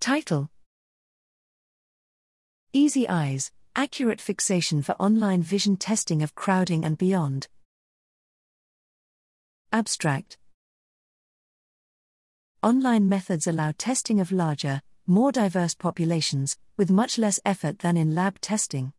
Title: EasyEyes, Accurate Fixation for Online Vision Testing of Crowding and Beyond. Abstract: Online methods allow testing of larger, more diverse populations, with much less effort than in lab testing.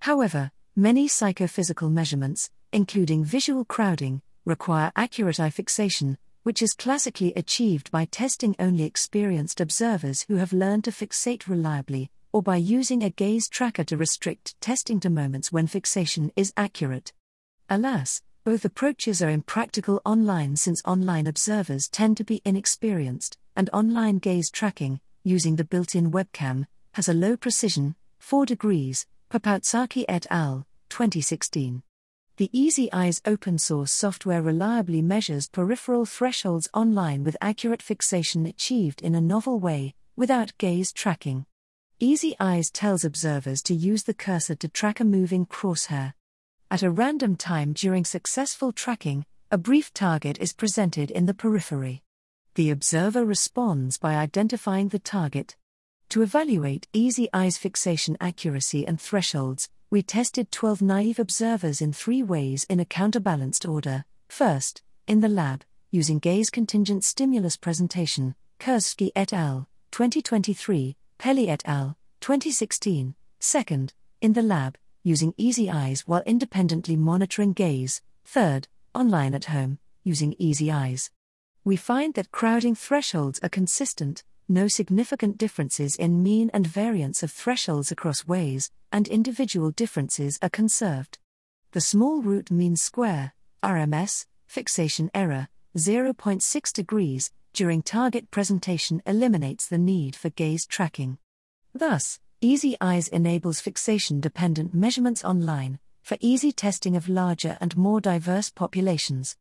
However, many psychophysical measurements, including visual crowding, require accurate eye fixation, which is classically achieved by testing only experienced observers who have learned to fixate reliably, or by using a gaze tracker to restrict testing to moments when fixation is accurate. Alas, both approaches are impractical online, since online observers tend to be inexperienced, and online gaze tracking, using the built-in webcam, has a low precision. 4 degrees, Papoutsaki et al., 2016. The EasyEyes open source software reliably measures peripheral thresholds online with accurate fixation achieved in a novel way, without gaze tracking. EasyEyes tells observers to use the cursor to track a moving crosshair. At a random time during successful tracking, a brief target is presented in the periphery. The observer responds by identifying the target. To evaluate EasyEyes fixation accuracy and thresholds, we tested 12 naive observers in 3 ways in a counterbalanced order. First, in the lab, using gaze-contingent stimulus presentation, Kurzawski et al., 2023, Pelli et al., 2016. Second, in the lab, using EasyEyes while independently monitoring gaze. Third, online at home, using EasyEyes. We find that crowding thresholds are consistent. No significant differences in mean and variance of thresholds across ways, and individual differences are conserved. The small root mean square, RMS, fixation error, 0.6 degrees, during target presentation eliminates the need for gaze tracking. Thus, EasyEyes enables fixation-dependent measurements online, for easy testing of larger and more diverse populations.